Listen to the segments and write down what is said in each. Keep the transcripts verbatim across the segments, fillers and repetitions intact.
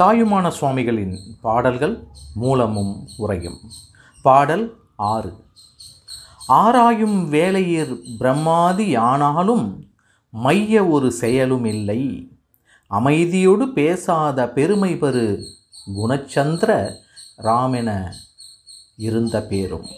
தாயுமான சுவாமிகளின் பாடல்கள் மூலமும் உரையும். பாடல் ஆறு. ஆராயும் வேலையர் பிரம்மாதி ஆனாலும் மைய ஒரு செயலும் இல்லை, அமைதியோடு பேசாத பெருமை பெரு குணச்சந்திர ராமென இருந்த பேரும்.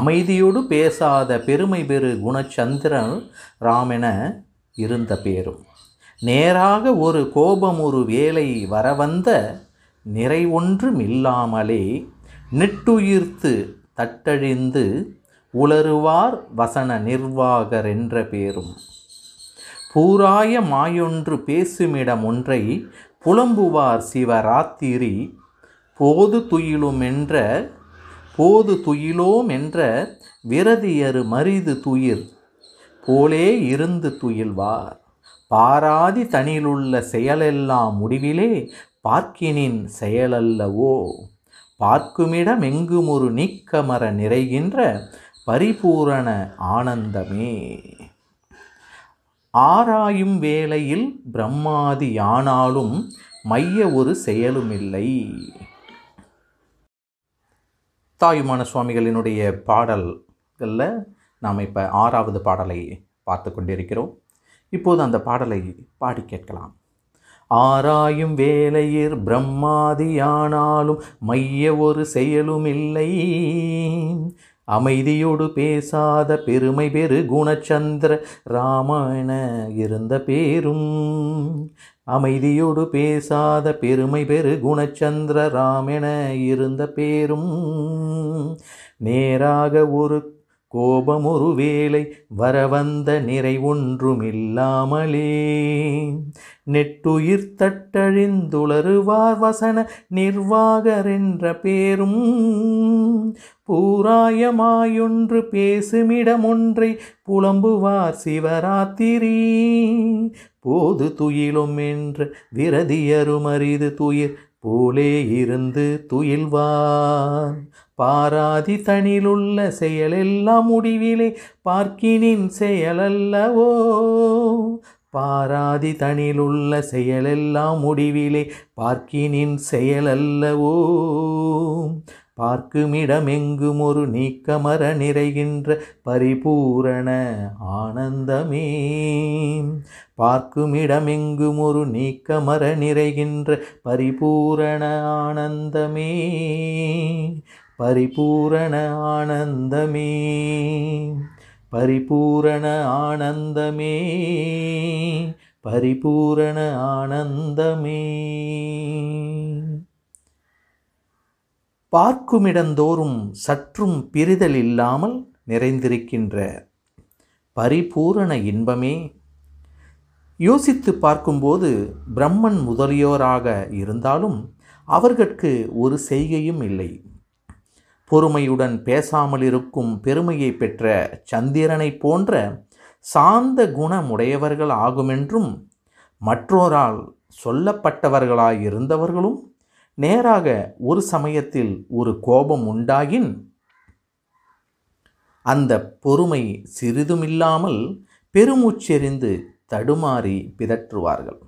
அமைதியோடு பேசாத பெருமை பெரு குணச்சந்திரன் ராமென இருந்த பேரும். நேராக ஒரு கோபம் ஒரு வேலை வரவந்த நிறைவொன்றும் இல்லாமலே நெட்டுயிர்த்து தட்டழிந்து உளறுவார் வசன நிர்வாகர் என்ற பேரும். பூராய மாயொன்று பேசுமிடம் ஒன்றை புலம்புவார் சிவராத்திரி போது துயிலும் என்ற போது துயிலோம் என்ற விரதியரு மரிது துயிர் போலே இருந்து துயில்வார். பாராதி தனிலுள்ள செயலெல்லாம் முடிவிலே பார்க்கினின் செயலல்லவோ, பார்க்குமிடம் எங்கும் ஒரு நீக்கமர நிறைகின்ற பரிபூரண ஆனந்தமே. ஆராயும் வேளையில் பிரம்மாதி ஆனாலும் மைய ஒரு செயலுமில்லை. தாயுமான சுவாமிகளினுடைய பாடல்களில் நாம் இப்போ ஆறாவது பாடலை பார்த்து கொண்டிருக்கிறோம். இப்போது அந்த பாடலை பாடி கேட்கலாம். ஆராயும் வேளையிற் பிரம்மாதியானாலும் மைய ஒரு செயலும் இல்லை, அமைதியோடு பேசாத பெருமை பெரு குணச்சந்திர ராமன இருந்த பேரும். அமைதியோடு பேசாத பெருமை பெரு குணச்சந்திர ராமென இருந்த பேரும். நேராக ஒரு கோபம் ஒரு வேலை வரவந்த நிறை ஒன்றும் இல்லாமலே நெட்டுயிர் தட்டழிந்துளறுவார் வசன நிர்வாகர் என்ற பேரும். பூராயமாயொன்று பேசுமிடமொன்றை புலம்புவார் சிவராத்திரி போது துயிலும் என்று விரதியருமரிது துயிர் போலே இருந்து துயில்வார். பாராதி தனிலுள்ள செயலெல்லாம் முடிவிலே பார்க்கினின் செயலல்லவோ, பாராதி தனிலுள்ள செயலெல்லாம் முடிவிலே பார்க்கினின் செயலல்லவோ, பார்க்குமிடமெங்கும் ஒரு நீக்கமர நிறைகின்ற பரிபூரண ஆனந்தமே. பார்க்குமிடமெங்கும் ஒரு நீக்கமர நிறைகின்ற பரிபூரண ஆனந்தமே, பரிபூரண ஆனந்தமே, பரிபூரண ஆனந்தமே, பரிபூரண ஆனந்தமே. பார்க்குமிடந்தோறும் சற்றும் பிரிதல் இல்லாமல் நிறைந்திருக்கின்ற பரிபூரண இன்பமே. யோசித்து பார்க்கும்போது பிரம்மன் முதலியோராக இருந்தாலும் அவர்கட்கு ஒரு செய்கையும் இல்லை. பொறுமையுடன் பேசாமல் இருக்கும் பெருமையை பெற்ற சந்திரனை போன்ற சாந்த குணமுடையவர்கள் ஆகுமென்றும் மற்றோரால் சொல்லப்பட்டவர்களாயிருந்தவர்களும் நேராக ஒரு சமயத்தில் ஒரு கோபம் உண்டாகின் அந்த பொறுமை சிறிதுமில்லாமல் பெருமூச்செறிந்து தடுமாறி பிதற்றுவார்கள்.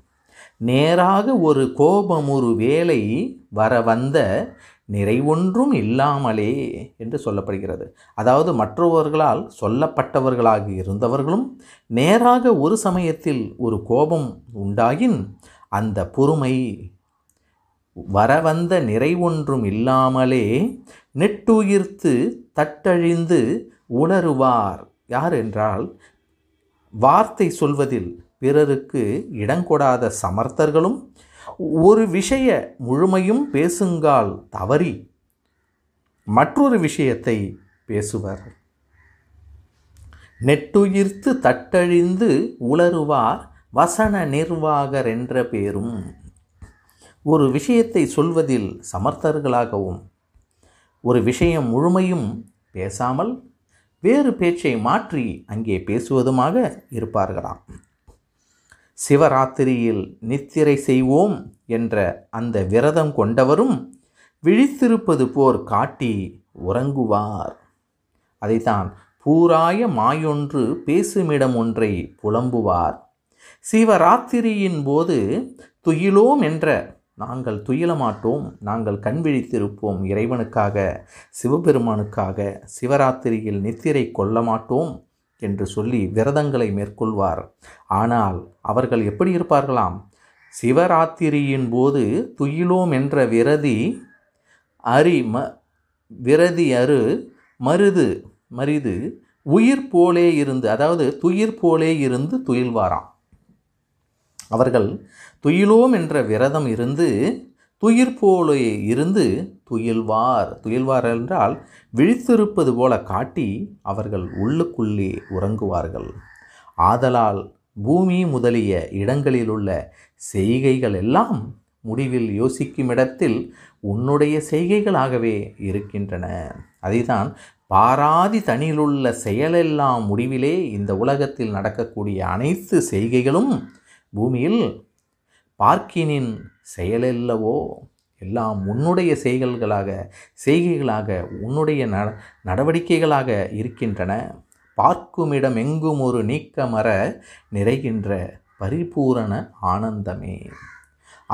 நேராக ஒரு கோபம் ஒரு வேலை வரவந்த நிறைவொன்றும் இல்லாமலே என்று சொல்லப்படுகிறது. அதாவது மற்றவர்களால் சொல்லப்பட்டவர்களாக இருந்தவர்களும் நேராக ஒரு சமயத்தில் ஒரு கோபம் உண்டாகின் அந்த பொறுமை வரவந்த நிறைவொன்றும் இல்லாமலே நெட்டுயிர்த்து தட்டழிந்து உளறுவார். யார் என்றால் வார்த்தை சொல்வதில் பிறருக்கு இடங்கொடாத சமர்த்தர்களும் ஒரு விஷய முழுமையும் பேசுங்கால் தவறி மற்றொரு விஷயத்தை பேசுவர். நெட்டுயிர்த்து தட்டழிந்து உளறுவார் வசன நிர்வாகர் என்ற பேரும். ஒரு விஷயத்தை சொல்வதில் சமர்த்தர்களாகவும் ஒரு விஷயம் முழுமையும் பேசாமல் வேறு பேச்சை மாற்றி அங்கே பேசுவதுமாக இருப்பார்களாம். சிவராத்திரியில் நித்திரை செய்வோம் என்ற அந்த விரதம் கொண்டவரும் விழித்திருப்பது போர் காட்டி உறங்குவார். அதைத்தான் பூராய மாயொன்று பேசுமிடம் ஒன்றை புலம்புவார். சிவராத்திரியின் போது துயிலோம் என்ற நாங்கள் துயிலமாட்டோம், நாங்கள் கண் விழித்திருப்போம் இறைவனுக்காக, சிவபெருமானுக்காக, சிவராத்திரியில் நித்திரை கொள்ள மாட்டோம் என்று சொல்லி விரதங்களை மேற்கொள்வார். ஆனால் அவர்கள் எப்படி இருப்பார்களாம்? சிவராத்திரியின் போது துயிலோம் என்ற விரதி அரி ம விரதி அரு மருது மரிது உயிர் போலே இருந்து, அதாவது துயிர் போலே இருந்து துயில்வாராம். அவர்கள் துயிலோம் என்ற விரதம் இருந்து துயிர் போலே இருந்து துயில்வார். துயில்வார் என்றால் விழித்திருப்பது போல காட்டி அவர்கள் உள்ளுக்குள்ளே உறங்குவார்கள். ஆதலால் பூமி முதலிய இடங்களில் உள்ள செய்கைகள் எல்லாம் முடிவில் யோசிக்கும் இடத்தில் உன்னுடைய செய்கைகளாகவே இருக்கின்றன. அதைதான் பாராதி தனியிலுள்ள செயலெல்லாம் முடிவிலே இந்த உலகத்தில் நடக்கக்கூடிய அனைத்து செய்கைகளும் பூமியில் பார்க்கினின் செயலெல்லவோ எல்லாம் உன்னுடைய செய்கள்களாக செய்கைகளாக உன்னுடைய நட நடவடிக்கைகளாக இருக்கின்றன. பார்க்குமிடம் எங்கும் ஒரு நீக்கமர நிறைகின்ற பரிபூரண ஆனந்தமே.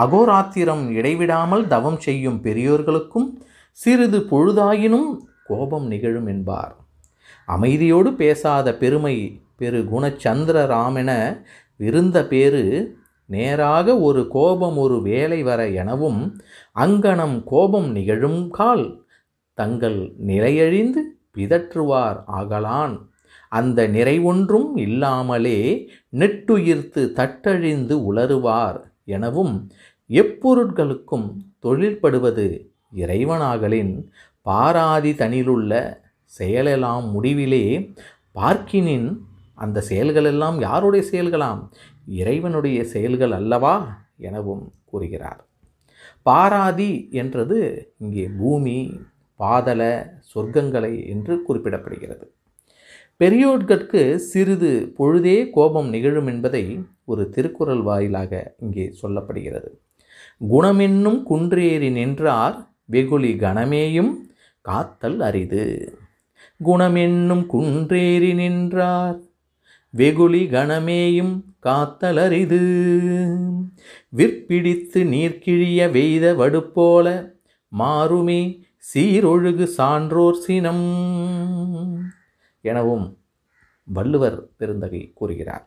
அகோராத்திரம் இடைவிடாமல் தவம் செய்யும் பெரியோர்களுக்கும் சிறிது பொழுதாயினும் கோபம் நிகழும் என்பார். அமைதியோடு பேசாத பெருமை பெரு குணச்சந்திரராமென விருந்த பேரு நேராக ஒரு கோபம் ஒரு வேலை வர எனவும் அங்கனம் கோபம் நிகழும் கால் தங்கள் நிலையழிந்து பிதற்றுவார் ஆகலான். அந்த நிறைவொன்றும் இல்லாமலே நெட்டுயிர்த்து தட்டழிந்து உளறுவார் எனவும் எப்பொருட்களுக்கும் தொழிற்படுவது இறைவனாகலின் பாராதி தனிலுள்ள செயலெல்லாம் முடிவிலே பார்க்கினின் அந்த செயல்களெல்லாம் யாருடைய செயல்களாம்? இறைவனுடைய செயல்கள் அல்லவா எனவும் கூறுகிறார். பாராதி என்றது இங்கே பூமி, பாதள, சொர்க்கங்களை என்று குறிப்பிடப்படுகிறது. பெரியோர்கட்கு சிறிது பொழுதே கோபம் நிகழும் என்பதை ஒரு திருக்குறள் வாயிலாக இங்கே சொல்லப்படுகிறது. குணமென்னும் குன்றேறி நின்றார் வெகுளி கணமேயும் காத்தல் அரிது. குணமென்னும் குன்றேறி நின்றார் வெகுளி கணமேயும் காத்தல் அரிது. விற்பிடித்து நீர்கிழிய வெய்த வடுப்போல மாறுமே சீரொழுகு சான்றோர் சினம் எனவும் வள்ளுவர் பெருந்தகை கூறுகிறார்.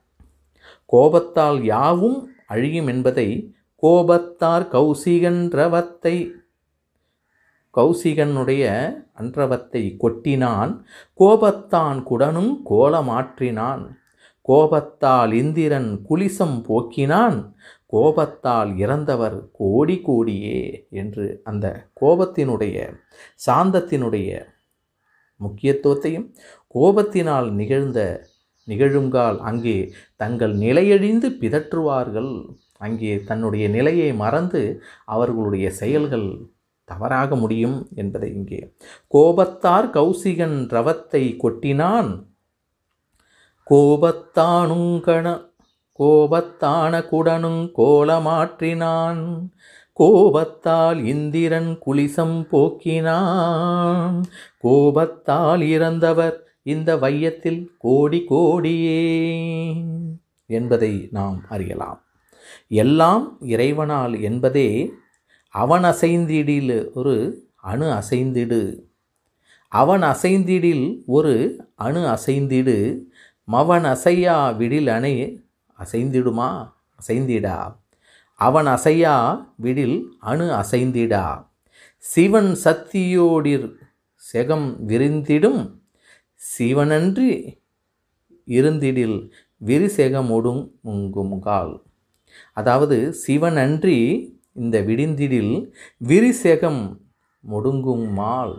கோபத்தால் யாவும் அழியும் என்பதை கோபத்தார் கௌசிகன் ரவத்தை கௌசிகனுடைய அன்றவத்தை கொட்டினான் கோபத்தான் குடனும் கோலமாற்றினான். கோபத்தால் இந்திரன் குலிசம் போக்கினான் கோபத்தால் இறந்தவர் கோடி கோடியே என்று அந்த கோபத்தினுடைய சாந்தத்தினுடைய முக்கியத்துவத்தையும் கோபத்தினால் நிகழ்ந்த நிகழுங்கால் அங்கே தங்கள் நிலையழிந்து பிதற்றுவார்கள். அங்கே தன்னுடைய நிலையை மறந்து அவர்களுடைய செயல்கள் தவறாக முடியும் என்பதை இங்கே கோபத்தார் கௌசிகன் ரவத்தை கொட்டினான் கோபத்தானுங்கண கோபத்தான குடனும் கோலமாற்றினான் கோபத்தால் இந்திரன் குலிசம் போக்கினான் கோபத்தால் இறந்தவர் இந்த வையத்தில் கோடி கோடியே என்பதை நாம் அறியலாம். எல்லாம் இறைவனால் என்பதே அவன் அசைந்திடில் ஒரு அணு அசைந்திடு அவன் அசைந்திடில் ஒரு அணு அசைந்திடு மவன் அசையா விடில் அணை அசைந்திடுமா அசைந்திடா அவன் அசையா விடில் அணு அசைந்திடா சிவன் சக்தியோடிர் செகம் விரிந்திடும் சிவனன்றி இருந்திடில் விரிசெகமொடும் முங்குமுகால். அதாவது சிவனன்றி இந்த விடிந்திடில் விரிசெகம் மொடுங்குமால்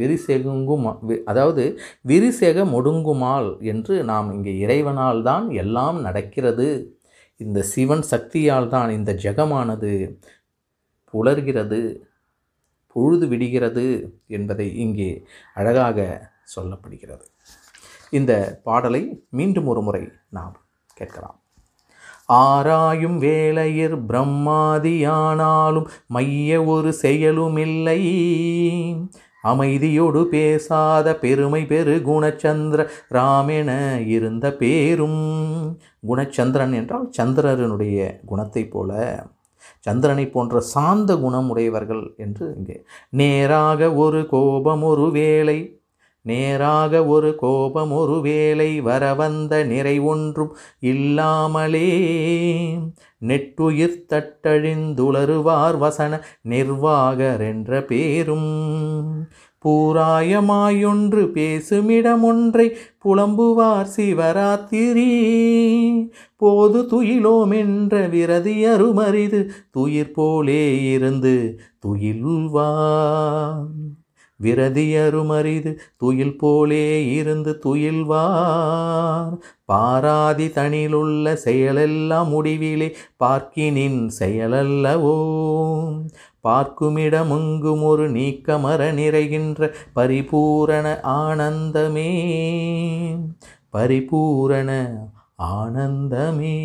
விரிசெகுங்கும் அதாவது விரிசெக மொடுங்குமால் என்று நாம் இங்கே இறைவனால் தான் எல்லாம் நடக்கிறது, இந்த சிவன் சக்தியால் தான் இந்த ஜெகமானது புலர்கிறது, பொழுது விடுகிறது என்பதை இங்கே அழகாக சொல்லப்படுகிறது. இந்த பாடலை மீண்டும் ஒரு முறை நாம் கேட்கலாம். ஆராயும் வேளையிற் பிரம்மாதியானாலும் மைய ஒரு செயலுமில்லை அமைதியோடு பேசாத பெருமை பெரு குணச்சந்திர ராமென இருந்த பேரும். குணச்சந்திரன் என்றால் சந்திரனுடைய குணத்தைப் போல சந்திரனை போன்ற சாந்த குணம் உடையவர்கள் என்று இங்கே நேராக ஒரு கோபம் ஒரு வேளை நேராக ஒரு கோபம் ஒரு வேளை வரவந்த நிறை ஒன்றும் இல்லாமலே நெட்டுயிர் தட்டழிந்துளருவார் வசன நிர்வாகர் என்ற பேரும் பூராயமாயொன்று பேசுமிடமொன்றை புலம்புவார் சிவராத்திரி போது துயிலோமென்ற விரதி அருமரிது துயிர் போலே இருந்து துயில்வார் விரதியருமரிது துயில் போலே இருந்து துயில்வார் பாராதி தனிலுள்ள செயலெல்லாம் முடிவிலே பார்க்கினின் செயலல்லவோ பார்க்குமிடமெங்கும் ஒரு நீக்கமர நிறைகின்ற பரிபூரண ஆனந்தமே பரிபூரண ஆனந்தமே.